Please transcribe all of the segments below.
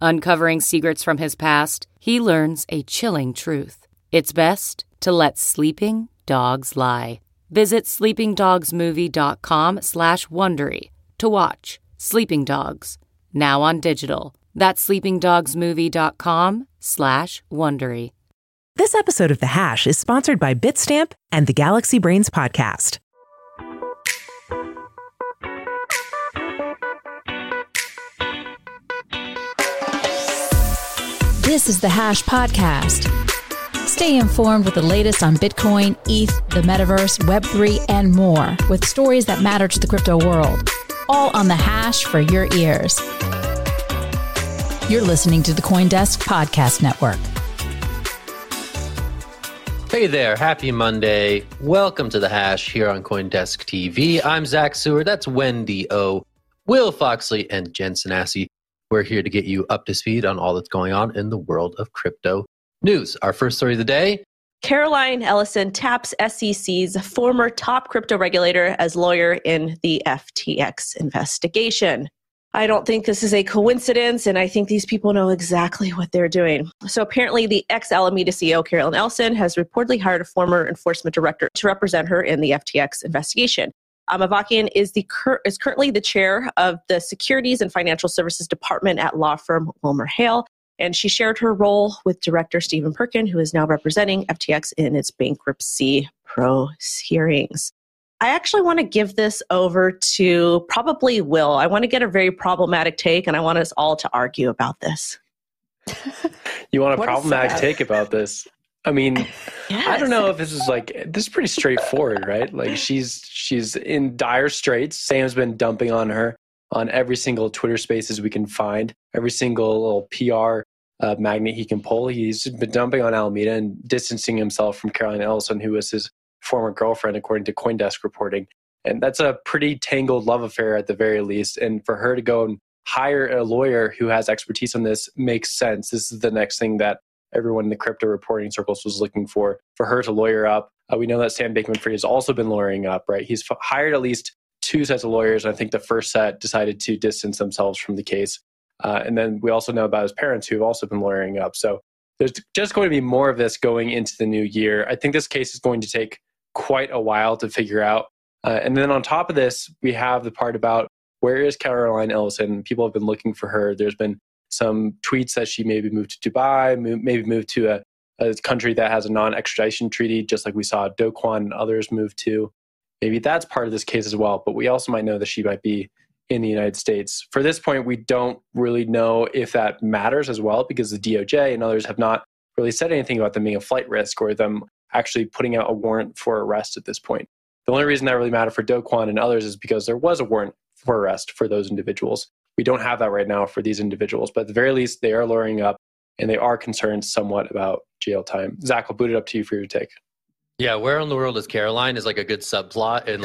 Uncovering secrets from his past, he learns a chilling truth. It's best to let sleeping dogs lie. Visit sleepingdogsmovie.com/Wondery to watch Sleeping Dogs, now on digital. That's sleepingdogsmovie.com/Wondery. This episode of The Hash is sponsored by Bitstamp and the Galaxy Brains podcast. This is The Hash podcast. Stay informed with the latest on Bitcoin, ETH, the metaverse, Web3, and more with stories that matter to the crypto world. All on The Hash for your ears. You're listening to the Coindesk Podcast Network. Hey there, happy Monday. Welcome to The Hash here on Coindesk TV. I'm Zach Seward, that's Wendy O, Will Foxley, and Jen Sanasi. We're here to get you up to speed on all that's going on in the world of crypto news. Our first story of the day: Caroline Ellison taps SEC's former top crypto regulator as lawyer in the FTX investigation. I don't think this is a coincidence, and I think these people know exactly what they're doing. So apparently, the ex-Alameda CEO, Caroline Ellison, has reportedly hired a former enforcement director to represent her in the FTX investigation. Avakian is currently the chair of the Securities and Financial Services Department at law firm Wilmer Hale, and she shared her role with Director Stephen Perkin, who is now representing FTX in its bankruptcy proceedings. I actually want to give this over to probably Will. I want to get a very problematic take, and I want us all to argue about this. You want a problematic take about this? I mean, yes. I don't know if this is pretty straightforward, right? Like she's in dire straits. Sam's been dumping on her on every single Twitter spaces we can find, every single little PR magnet he can pull. He's been dumping on Alameda and distancing himself from Caroline Ellison, who was his former girlfriend, according to Coindesk reporting. And that's a pretty tangled love affair at the very least. And for her to go and hire a lawyer who has expertise on this makes sense. This is the next thing that everyone in the crypto reporting circles was looking for her to lawyer up. We know that Sam Bankman-Fried has also been lawyering up, right? He's hired at least two sets of lawyers, and I think the first set decided to distance themselves from the case. And then we also know about his parents, who have also been lawyering up. So there's just going to be more of this going into the new year. I think this case is going to take quite a while to figure out. And then on top of this, we have the part about where is Caroline Ellison? People have been looking for her. There's been some tweets that she maybe moved to Dubai, maybe moved to a country that has a non-extradition treaty, just like we saw Do Kwan and others move to. Maybe that's part of this case as well, but we also might know that she might be in the United States. For this point, we don't really know if that matters as well, because the DOJ and others have not really said anything about them being a flight risk or them actually putting out a warrant for arrest at this point. The only reason that really mattered for Do Kwan and others is because there was a warrant for arrest for those individuals. We don't have that right now for these individuals, but at the very least, they are lawyering up and they are concerned somewhat about jail time. Zach, I'll boot it up to you for your take. Yeah, where in the world is Caroline is like a good subplot in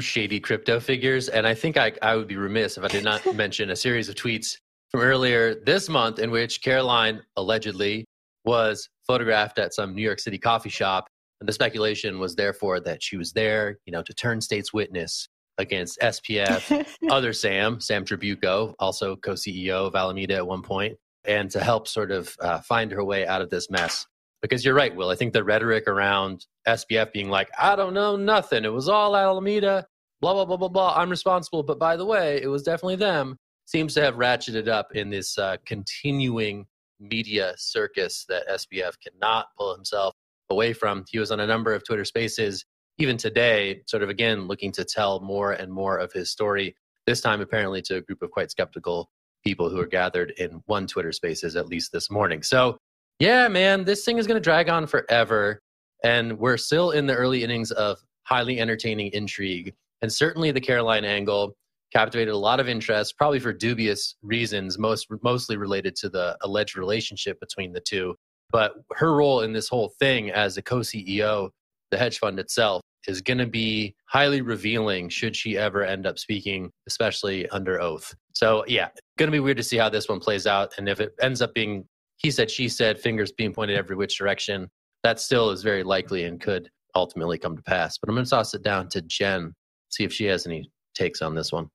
shady crypto figures. And I think I would be remiss if I did not mention a series of tweets from earlier this month in which Caroline allegedly was photographed at some New York City coffee shop. And the speculation was therefore that she was there, to turn state's witness against SPF, other Sam Trabuco, also co-CEO of Alameda at one point, and to help sort of find her way out of this mess. Because you're right, Will, I think the rhetoric around SPF being like, I don't know nothing, it was all Alameda, blah, blah, blah, blah, blah, I'm responsible, but by the way, it was definitely them, seems to have ratcheted up in this continuing media circus that SBF cannot pull himself away from. He was on a number of Twitter spaces, even today, sort of again, looking to tell more and more of his story, this time apparently to a group of quite skeptical people who are gathered in one Twitter spaces, at least this morning. So yeah, man, this thing is going to drag on forever. And we're still in the early innings of highly entertaining intrigue. And certainly the Caroline angle captivated a lot of interest, probably for dubious reasons, mostly related to the alleged relationship between the two. But her role in this whole thing as a co-CEO, the hedge fund itself, is going to be highly revealing should she ever end up speaking, especially under oath. So yeah, going to be weird to see how this one plays out. And if it ends up being he said, she said, fingers being pointed every which direction, that still is very likely and could ultimately come to pass. But I'm going to toss it down to Jen, see if she has any takes on this one.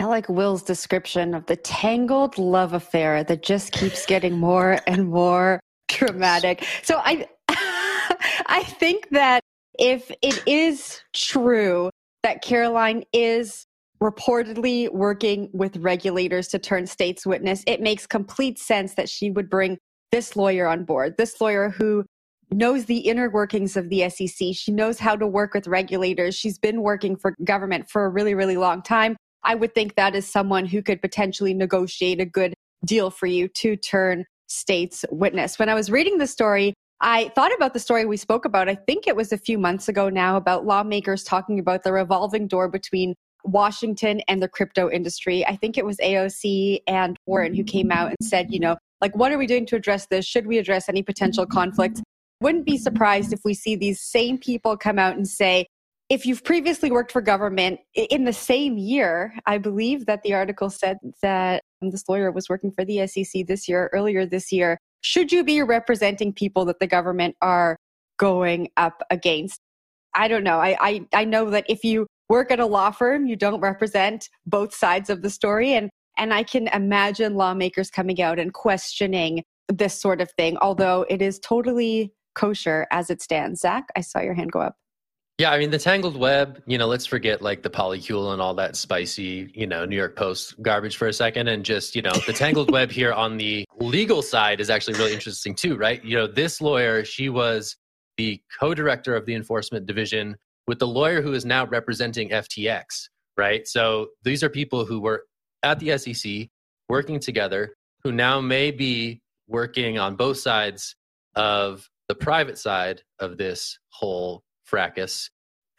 I like Will's description of the tangled love affair that just keeps getting more and more dramatic. So I think that if it is true that Caroline is reportedly working with regulators to turn state's witness, it makes complete sense that she would bring this lawyer on board, this lawyer who knows the inner workings of the SEC. She knows how to work with regulators. She's been working for government for a really, really long time. I would think that is someone who could potentially negotiate a good deal for you to turn state's witness. When I was reading the story, I thought about the story we spoke about, I think it was a few months ago now, about lawmakers talking about the revolving door between Washington and the crypto industry. I think it was AOC and Warren who came out and said, you know, like, what are we doing to address this? Should we address any potential conflict? Wouldn't be surprised if we see these same people come out and say, if you've previously worked for government in the same year, I believe that the article said that this lawyer was working for the SEC this year, earlier this year, should you be representing people that the government are going up against? I don't know. I know that if you work at a law firm, you don't represent both sides of the story. And I can imagine lawmakers coming out and questioning this sort of thing, although it is totally kosher as it stands. Zach, I saw your hand go up. Yeah, I mean, the tangled web, you know, let's forget like the polycule and all that spicy, you know, New York Post garbage for a second. And just, you know, the tangled web here on the legal side is actually really interesting too, right? You know, this lawyer, she was the co-director of the enforcement division with the lawyer who is now representing FTX, right? So these are people who were at the SEC working together, who now may be working on both sides of the private side of this whole fracas.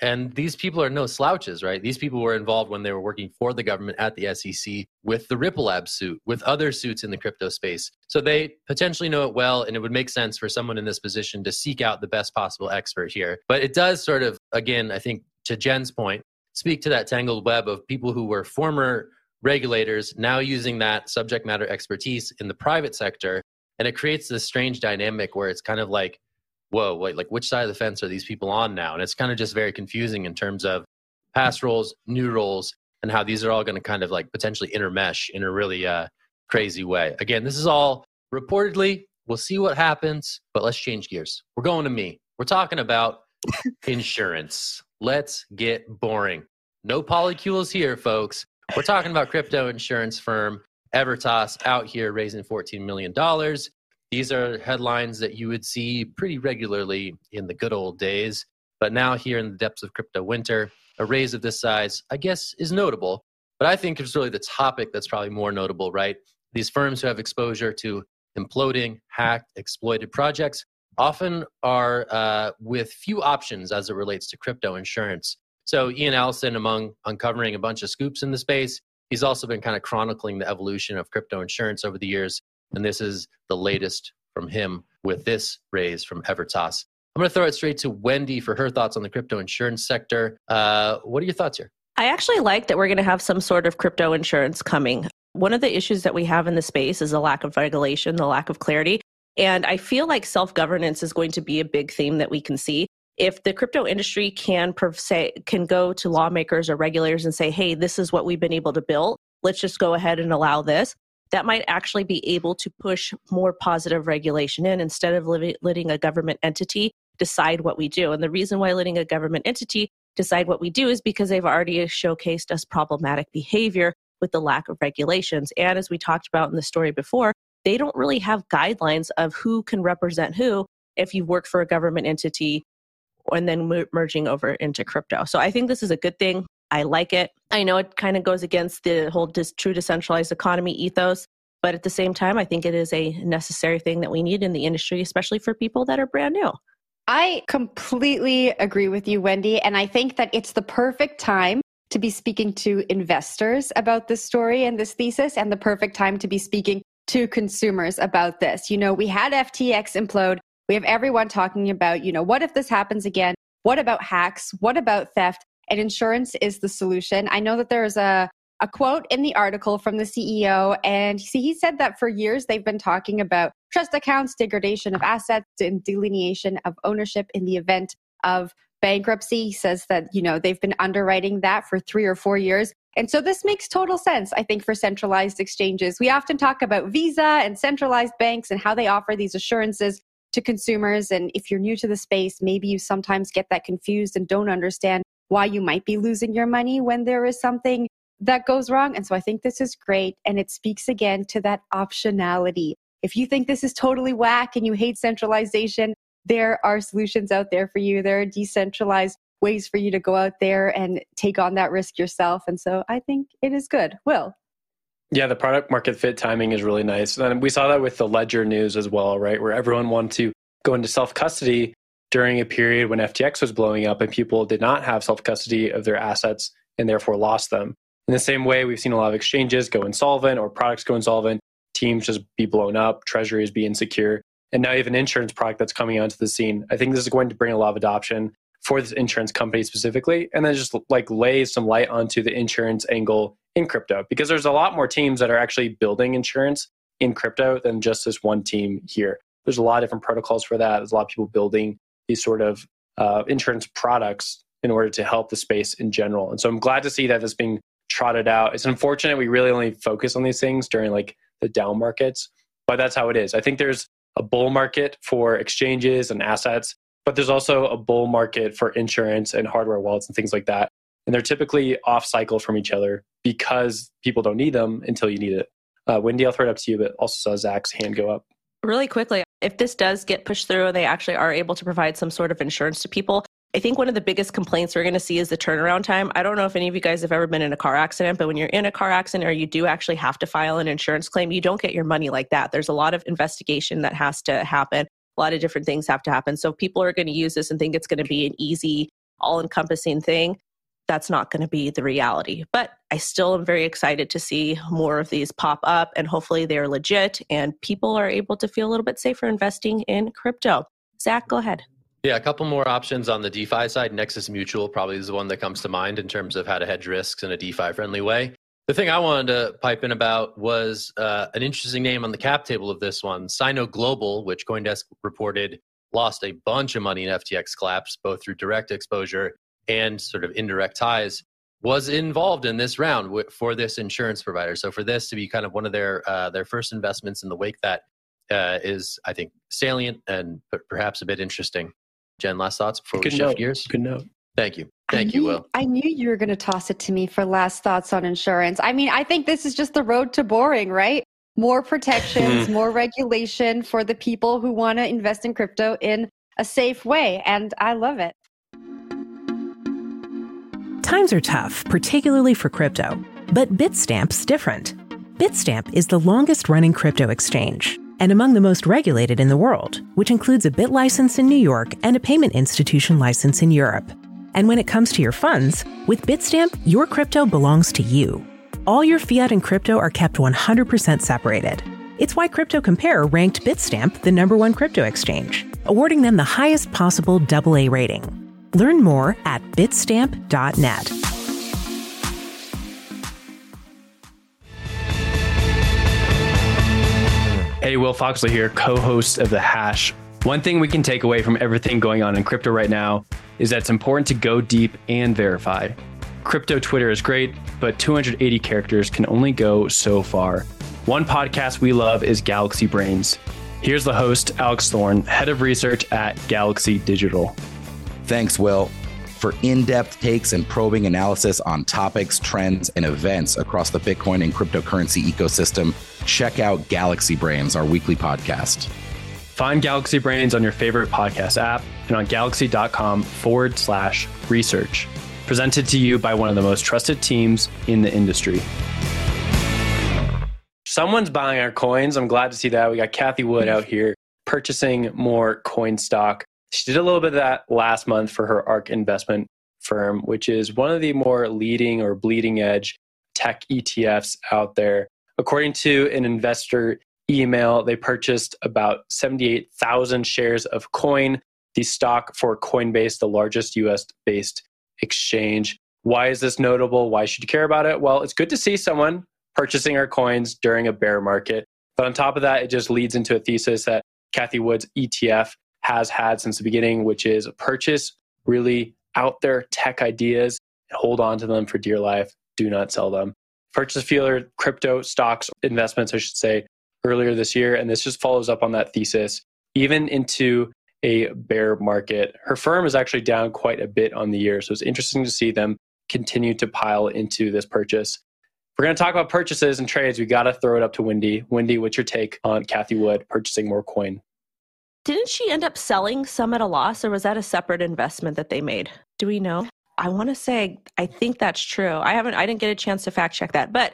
And these people are no slouches, right? These people were involved when they were working for the government at the SEC with the Ripple Labs suit, with other suits in the crypto space. So they potentially know it well, and it would make sense for someone in this position to seek out the best possible expert here. But it does sort of, again, I think to Jen's point, speak to that tangled web of people who were former regulators now using that subject matter expertise in the private sector. And it creates this strange dynamic where it's kind of like, whoa, wait, like which side of the fence are these people on now? And it's kind of just very confusing in terms of past roles, new roles, and how these are all going to kind of like potentially intermesh in a really crazy way. Again, this is all reportedly, we'll see what happens, but let's change gears. We're going to me. We're talking about insurance. Let's get boring. No polycules here, folks. We're talking about crypto insurance firm Evertas out here raising $14 million. These are headlines that you would see pretty regularly in the good old days. But now here in the depths of crypto winter, a raise of this size, I guess, is notable. But I think it's really the topic that's probably more notable, right? These firms who have exposure to imploding, hacked, exploited projects often are with few options as it relates to crypto insurance. So Ian Allison, among uncovering a bunch of scoops in the space, he's also been kind of chronicling the evolution of crypto insurance over the years. And this is the latest from him with this raise from Evertas. I'm going to throw it straight to Wendy for her thoughts on the crypto insurance sector. What are your thoughts here? I actually like that we're going to have some sort of crypto insurance coming. One of the issues that we have in the space is the lack of regulation, the lack of clarity. And I feel like self-governance is going to be a big theme that we can see. If the crypto industry can go to lawmakers or regulators and say, hey, this is what we've been able to build, let's just go ahead and allow this. That might actually be able to push more positive regulation in instead of letting a government entity decide what we do. And the reason why letting a government entity decide what we do is because they've already showcased us problematic behavior with the lack of regulations. And as we talked about in the story before, they don't really have guidelines of who can represent who if you work for a government entity and then merging over into crypto. So I think this is a good thing. I like it. I know it kind of goes against the whole true decentralized economy ethos, but at the same time, I think it is a necessary thing that we need in the industry, especially for people that are brand new. I completely agree with you, Wendy. And I think that it's the perfect time to be speaking to investors about this story and this thesis, and the perfect time to be speaking to consumers about this. You know, we had FTX implode. We have everyone talking about, you know, what if this happens again? What about hacks? What about theft? And insurance is the solution. I know that there's a quote in the article from the CEO, and he said that for years they've been talking about trust accounts, degradation of assets, and delineation of ownership in the event of bankruptcy. He says that, you know, they've been underwriting that for 3 or 4 years. And so this makes total sense, I think, for centralized exchanges. We often talk about Visa and centralized banks and how they offer these assurances to consumers. And if you're new to the space, maybe you sometimes get that confused and don't understand why you might be losing your money when there is something that goes wrong. And so I think this is great. And it speaks again to that optionality. If you think this is totally whack and you hate centralization, there are solutions out there for you. There are decentralized ways for you to go out there and take on that risk yourself. And so I think it is good. Will? Yeah, the product market fit timing is really nice. And we saw that with the Ledger news as well, right? Where everyone wanted to go into self-custody during a period when FTX was blowing up and people did not have self-custody of their assets and therefore lost them. In the same way, we've seen a lot of exchanges go insolvent or products go insolvent, teams just be blown up, treasuries be insecure. And now you have an insurance product that's coming onto the scene. I think this is going to bring a lot of adoption for this insurance company specifically, and then just like lay some light onto the insurance angle in crypto, because there's a lot more teams that are actually building insurance in crypto than just this one team here. There's a lot of different protocols for that. There's a lot of people building these sort of insurance products in order to help the space in general. And so I'm glad to see that this being trotted out. It's unfortunate we really only focus on these things during like the down markets, but that's how it is. I think there's a bull market for exchanges and assets, but there's also a bull market for insurance and hardware wallets and things like that. And they're typically off cycle from each other because people don't need them until you need it. Wendy, I'll throw it up to you, but also saw Zach's hand go up. Really quickly, if this does get pushed through and they actually are able to provide some sort of insurance to people, I think one of the biggest complaints we're going to see is the turnaround time. I don't know if any of you guys have ever been in a car accident, but when you're in a car accident or you do actually have to file an insurance claim, you don't get your money like that. There's a lot of investigation that has to happen. A lot of different things have to happen. So if people are going to use this and think it's going to be an easy, all-encompassing thing, that's not going to be the reality. But I still am very excited to see more of these pop up, and hopefully they're legit and people are able to feel a little bit safer investing in crypto. Zach, go ahead. Yeah, a couple more options on the DeFi side. Nexus Mutual probably is the one that comes to mind in terms of how to hedge risks in a DeFi-friendly way. The thing I wanted to pipe in about was an interesting name on the cap table of this one, Sino Global, which Coindesk reported lost a bunch of money in FTX collapse, both through direct exposure and sort of indirect ties, was involved in this round for this insurance provider. So for this to be kind of one of their first investments in the wake, that is, I think, salient and perhaps a bit interesting. Jen, last thoughts before we shift gears? Good note. Thank you. Thank you, Will. I knew you were going to toss it to me for last thoughts on insurance. I mean, I think this is just the road to boring, right? More protections, more regulation for the people who want to invest in crypto in a safe way. And I love it. Times are tough, particularly for crypto. But Bitstamp's different. Bitstamp is the longest running crypto exchange and among the most regulated in the world, which includes a bit license in New York and a payment institution license in Europe. And when it comes to your funds, with Bitstamp, your crypto belongs to you. All your fiat and crypto are kept 100% separated. It's why Crypto Compare ranked Bitstamp the #1 crypto exchange, awarding them the highest possible AA rating. Learn more at bitstamp.net. Hey, Will Foxley here, co-host of The Hash. One thing we can take away from everything going on in crypto right now is that it's important to go deep and verify. Crypto Twitter is great, but 280 characters can only go so far. One podcast we love is Galaxy Brains. Here's the host, Alex Thorne, head of research at Galaxy Digital. Thanks, Will. for in-depth takes and probing analysis on topics, trends, and events across the Bitcoin and cryptocurrency ecosystem. Check out Galaxy Brains, our weekly podcast. Find Galaxy Brains on your favorite podcast app and on galaxy.com/research. Presented to you by one of the most trusted teams in the industry. Someone's buying our coins. I'm glad to see that. We got Cathie Wood out here purchasing more coin stock. She did a little bit of that last month for her ARK investment firm, which is one of the more leading or bleeding edge tech ETFs out there. According to an investor email, they purchased about 78,000 shares of Coin, the stock for Coinbase, the largest US-based exchange. Why is this notable? Why should you care about it? Well, it's good to see someone purchasing our coins during a bear market. But on top of that, it just leads into a thesis that Cathie Wood's ETF has had since the beginning, which is purchase really out there tech ideas and hold on to them for dear life. Do not sell them. Purchase a few other crypto stocks, investments, I should say, earlier this year. And this just follows up on that thesis, even into a bear market. Her firm is actually down quite a bit on the year. So it's interesting to see them continue to pile into this purchase. We're going to talk about purchases and trades. We got to throw it up to Wendy. Wendy, what's your take on Cathie Wood purchasing more coin? Didn't she end up selling some at a loss, or was that a separate investment that they made? Do we know? I want to say, I think that's true. I didn't get a chance to fact check that, but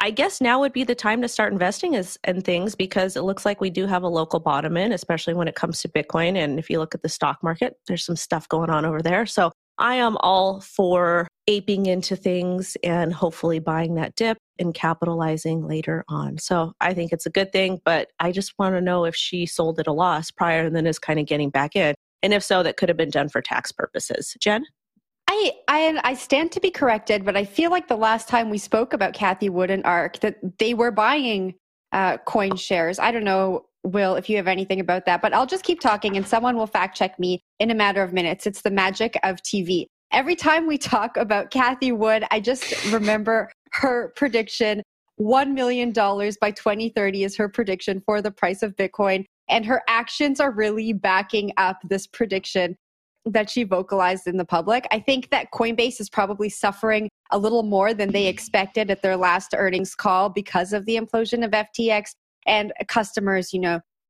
I guess now would be the time to start investing in things, because it looks like we do have a local bottom in, especially when it comes to Bitcoin. And if you look at the stock market, there's some stuff going on over there. So I am all for aping into things and hopefully buying that dip and capitalizing later on. So I think it's a good thing, but I just want to know if she sold at a loss prior and then is kind of getting back in. And if so, that could have been done for tax purposes. Jen? I stand to be corrected, but I feel like the last time we spoke about Cathie Wood and ARK, that they were buying coin shares. I don't know, Will, if you have anything about that, but I'll just keep talking and someone will fact check me in a matter of minutes. It's the magic of TV. Every time we talk about Cathie Wood, I just remember her prediction. $1 million by 2030 is her prediction for the price of Bitcoin. And her actions are really backing up this prediction that she vocalized in the public. I think that Coinbase is probably suffering a little more than they expected at their last earnings call because of the implosion of FTX and customers,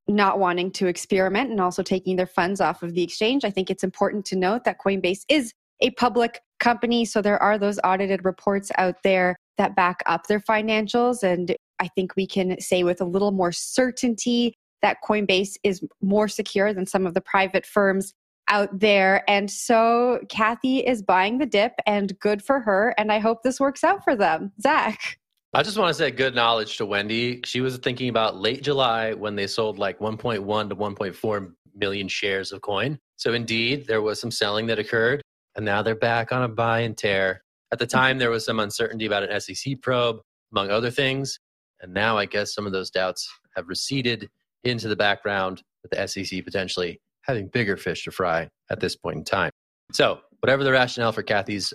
not wanting to experiment and also taking their funds off of the exchange. I think it's important to note that Coinbase is a public company, so there are those audited reports out there that back up their financials. And I think we can say with a little more certainty that Coinbase is more secure than some of the private firms out there. And so Cathie is buying the dip, and good for her. And I hope this works out for them. Zach? I just want to say good knowledge to Wendy. She was thinking about late July when they sold like 1.1 to 1.4 million shares of coin. So indeed, there was some selling that occurred, and now they're back on a buy and tear. At the time, there was some uncertainty about an SEC probe, among other things. And now I guess some of those doubts have receded into the background, with the SEC potentially having bigger fish to fry at this point in time. So whatever the rationale for Cathie's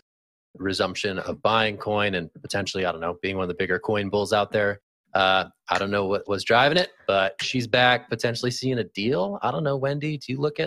resumption of buying coin and potentially, I don't know, being one of the bigger coin bulls out there, I don't know what was driving it, but she's back potentially seeing a deal. I don't know, Wendy, do you like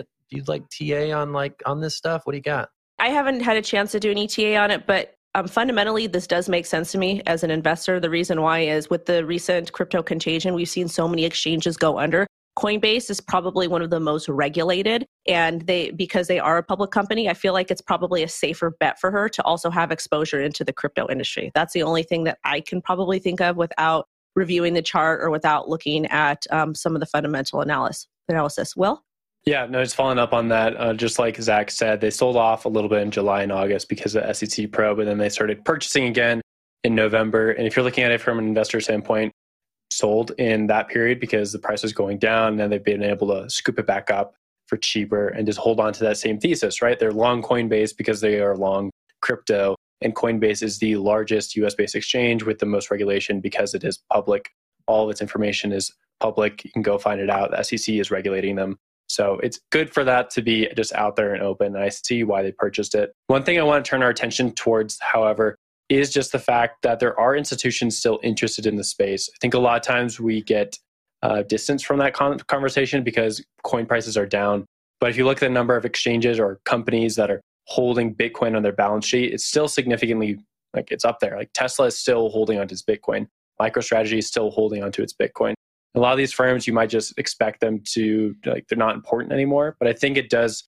TA on this stuff? What do you got? I haven't had a chance to do an ETA on it, but fundamentally, this does make sense to me as an investor. The reason why is with the recent crypto contagion, we've seen so many exchanges go under. Coinbase is probably one of the most regulated, and because they are a public company, I feel like it's probably a safer bet for her to also have exposure into the crypto industry. That's the only thing that I can probably think of without reviewing the chart or without looking at some of the fundamental analysis. Will? Yeah, no, just following up on that, just like Zach said, they sold off a little bit in July and August because of the SEC probe, and then they started purchasing again in November. And if you're looking at it from an investor standpoint, sold in that period because the price was going down, and then they've been able to scoop it back up for cheaper and just hold on to that same thesis, right? They're long Coinbase because they are long crypto, and Coinbase is the largest US-based exchange with the most regulation because it is public. All of its information is public. You can go find it out. The SEC is regulating them. So it's good for that to be just out there and open. And I see why they purchased it. One thing I want to turn our attention towards, however, is just the fact that there are institutions still interested in the space. I think a lot of times we get distance from that conversation because coin prices are down. But if you look at the number of exchanges or companies that are holding Bitcoin on their balance sheet, it's still significantly, like, it's up there. Like, Tesla is still holding onto its Bitcoin. MicroStrategy is still holding onto its Bitcoin. A lot of these firms, you might just expect them to, like, they're not important anymore. But I think it does,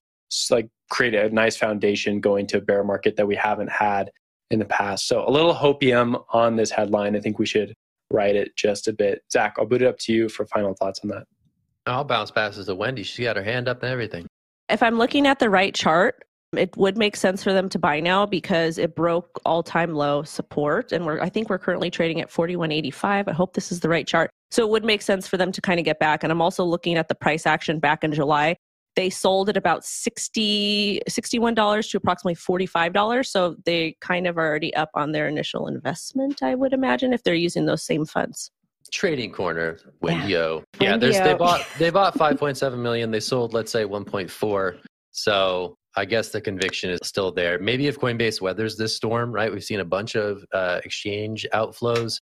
like, create a nice foundation going to a bear market that we haven't had in the past. So a little hopium on this headline. I think we should write it just a bit. Zach, I'll boot it up to you for final thoughts on that. I'll bounce passes to Wendy. She's got her hand up and everything. If I'm looking at the right chart, it would make sense for them to buy now because it broke all-time low support. And I think we're currently trading at 41.85. I hope this is the right chart. So it would make sense for them to kind of get back. And I'm also looking at the price action back in July. They sold at about $61 to approximately $45. So they kind of are already up on their initial investment, I would imagine, if they're using those same funds. Trading corner, Wendio. Yeah, they bought 5.7 million. They sold, let's say, 1.4. So I guess the conviction is still there. Maybe if Coinbase weathers this storm, right? We've seen a bunch of exchange outflows.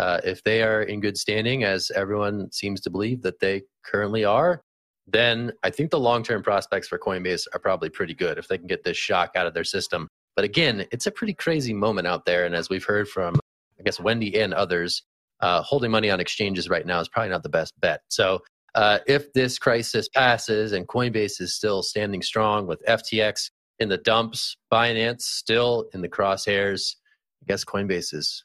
If they are in good standing, as everyone seems to believe that they currently are, then I think the long-term prospects for Coinbase are probably pretty good if they can get this shock out of their system. But again, it's a pretty crazy moment out there. And as we've heard from, I guess, Wendy and others, holding money on exchanges right now is probably not the best bet. So if this crisis passes and Coinbase is still standing strong with FTX in the dumps, Binance still in the crosshairs, I guess Coinbase is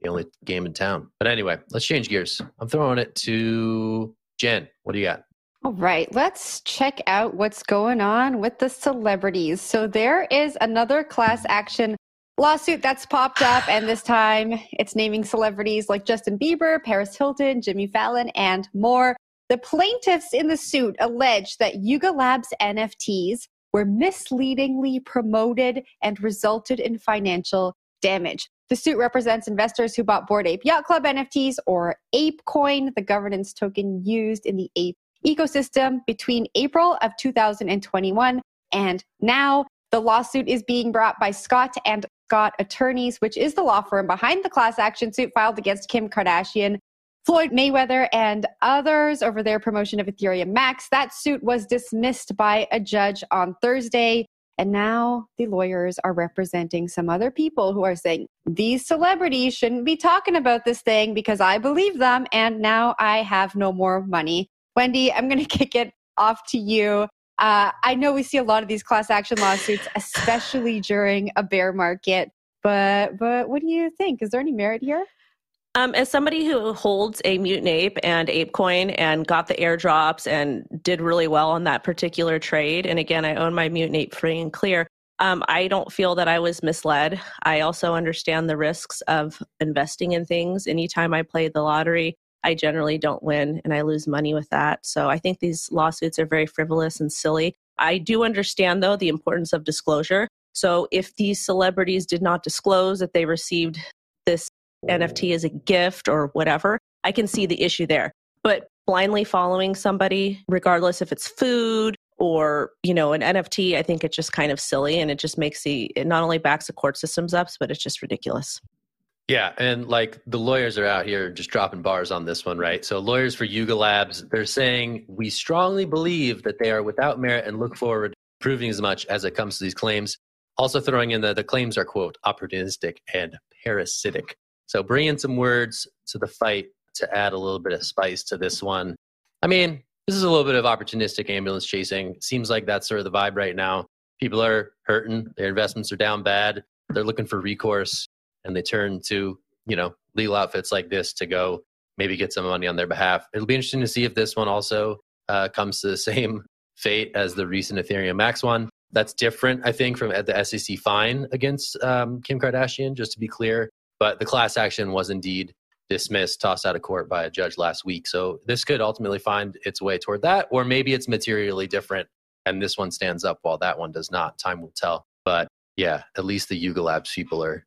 the only game in town. But anyway, let's change gears. I'm throwing it to Jen. What do you got? All right, let's check out what's going on with the celebrities. So there is another class action lawsuit that's popped up, and this time it's naming celebrities like Justin Bieber, Paris Hilton, Jimmy Fallon, and more. The plaintiffs in the suit allege that Yuga Labs NFTs were misleadingly promoted and resulted in financial damage. The suit represents investors who bought Bored Ape Yacht Club NFTs, or ApeCoin, the governance token used in the ape ecosystem, between April of 2021 and now. The lawsuit is being brought by Scott and Scott Attorneys, which is the law firm behind the class action suit filed against Kim Kardashian, Floyd Mayweather, and others over their promotion of Ethereum Max. That suit was dismissed by a judge on Thursday. And now the lawyers are representing some other people who are saying, these celebrities shouldn't be talking about this thing because I believe them. And now I have no more money. Wendy, I'm going to kick it off to you. I know we see a lot of these class action lawsuits, especially during a bear market, but what do you think? Is there any merit here? As somebody who holds a Mutant Ape and ApeCoin and got the airdrops and did really well on that particular trade, and again, I own my Mutant Ape free and clear, I don't feel that I was misled. I also understand the risks of investing in things. Anytime I play the lottery, I generally don't win and I lose money with that. So I think these lawsuits are very frivolous and silly. I do understand, though, the importance of disclosure. So if these celebrities did not disclose that they received this NFT as a gift or whatever, I can see the issue there. But blindly following somebody, regardless if it's food or, you know, an NFT, I think it's just kind of silly, and it just makes it not only backs the court systems up, but it's just ridiculous. Yeah, and like the lawyers are out here just dropping bars on this one, right? So lawyers for Yuga Labs, they're saying, we strongly believe that they are without merit and look forward to proving as much as it comes to these claims. Also throwing in that the claims are, quote, opportunistic and parasitic. So bring in some words to the fight to add a little bit of spice to this one. I mean, this is a little bit of opportunistic ambulance chasing. Seems like that's sort of the vibe right now. People are hurting. Their investments are down bad. They're looking for recourse. And they turn to, you know, legal outfits like this to go maybe get some money on their behalf. It'll be interesting to see if this one also comes to the same fate as the recent Ethereum Max one. That's different, I think, from the SEC fine against Kim Kardashian, just to be clear. But the class action was indeed dismissed, tossed out of court by a judge last week. So this could ultimately find its way toward that, or maybe it's materially different and this one stands up while that one does not. Time will tell. But yeah, at least the Yuga Labs people are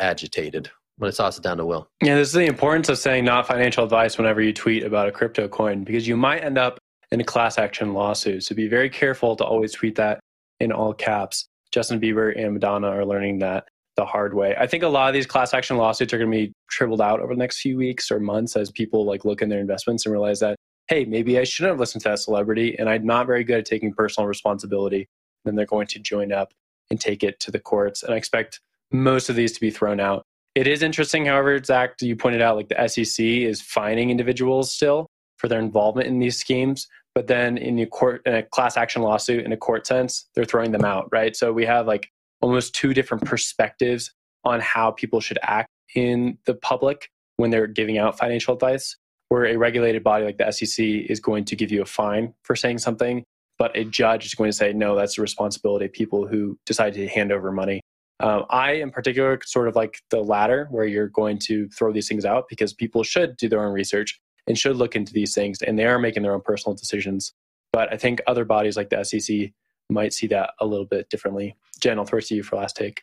agitated. I'm going to toss it down to Will. Yeah, this is the importance of saying not financial advice whenever you tweet about a crypto coin, because you might end up in a class action lawsuit. So be very careful to always tweet that in all caps. Justin Bieber and Madonna are learning that the hard way. I think a lot of these class action lawsuits are going to be dribbled out over the next few weeks or months as people like look in their investments and realize that, hey, maybe I shouldn't have listened to that celebrity, and I'm not very good at taking personal responsibility Then they're going to join up and take it to the courts. And I expect most of these to be thrown out. It is interesting, however, Zach, you pointed out, like the SEC is fining individuals still for their involvement in these schemes. But then in the court, in a class action lawsuit, in a court sense, they're throwing them out, right? So we have like almost two different perspectives on how people should act in the public when they're giving out financial advice, where a regulated body like the SEC is going to give you a fine for saying something, but a judge is going to say, no, that's the responsibility of people who decide to hand over money. I, in particular, sort of like the latter, where you're going to throw these things out because people should do their own research and should look into these things, and they are making their own personal decisions. But I think other bodies like the SEC might see that a little bit differently. Jen, I'll throw it to you for last take.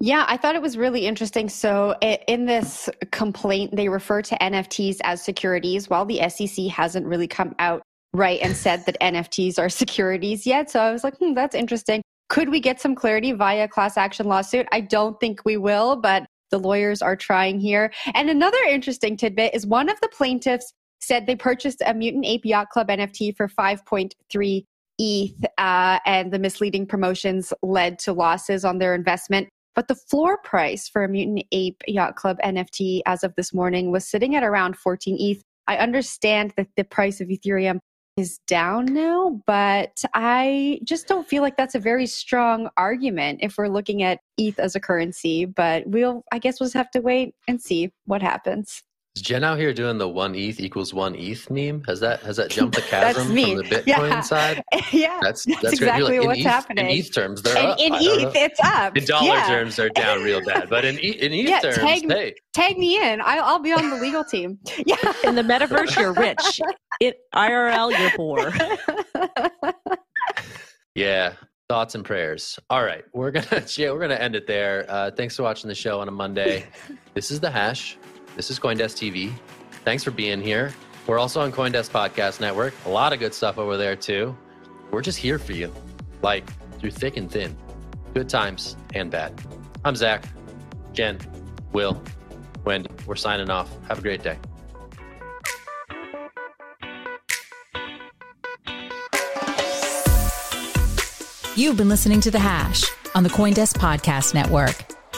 Yeah, I thought it was really interesting. So in this complaint, they refer to NFTs as securities, while the SEC hasn't really come out right and said that NFTs are securities yet. So I was like, that's interesting. Could we get some clarity via class action lawsuit? I don't think we will, but the lawyers are trying here. And another interesting tidbit is one of the plaintiffs said they purchased a Mutant Ape Yacht Club NFT for 5.3 ETH, and the misleading promotions led to losses on their investment. But the floor price for a Mutant Ape Yacht Club NFT as of this morning was sitting at around 14 ETH. I understand that the price of Ethereum is down now, but I just don't feel like that's a very strong argument if we're looking at ETH as a currency. But we'll just have to wait and see what happens. Is Jen out here doing the 1 ETH equals 1 ETH meme? Has that jumped the chasm from the Bitcoin side? Yeah, that's exactly like, what's happening. In ETH terms, they're up. In ETH, it's up. In dollar terms, they're down real bad. But in ETH terms, tag me in. I'll be on the legal team. Yeah. In the metaverse, you're rich. In IRL, you're poor. Yeah. Thoughts and prayers. All right, we're gonna end it there. Thanks for watching the show on a Monday. This is The Hash. This is Coindesk TV. Thanks for being here. We're also on Coindesk Podcast Network. A lot of good stuff over there too. We're just here for you, like through thick and thin, good times and bad. I'm Zach, Jen, Will, Wendy. We're signing off. Have a great day. You've been listening to The Hash on the Coindesk Podcast Network.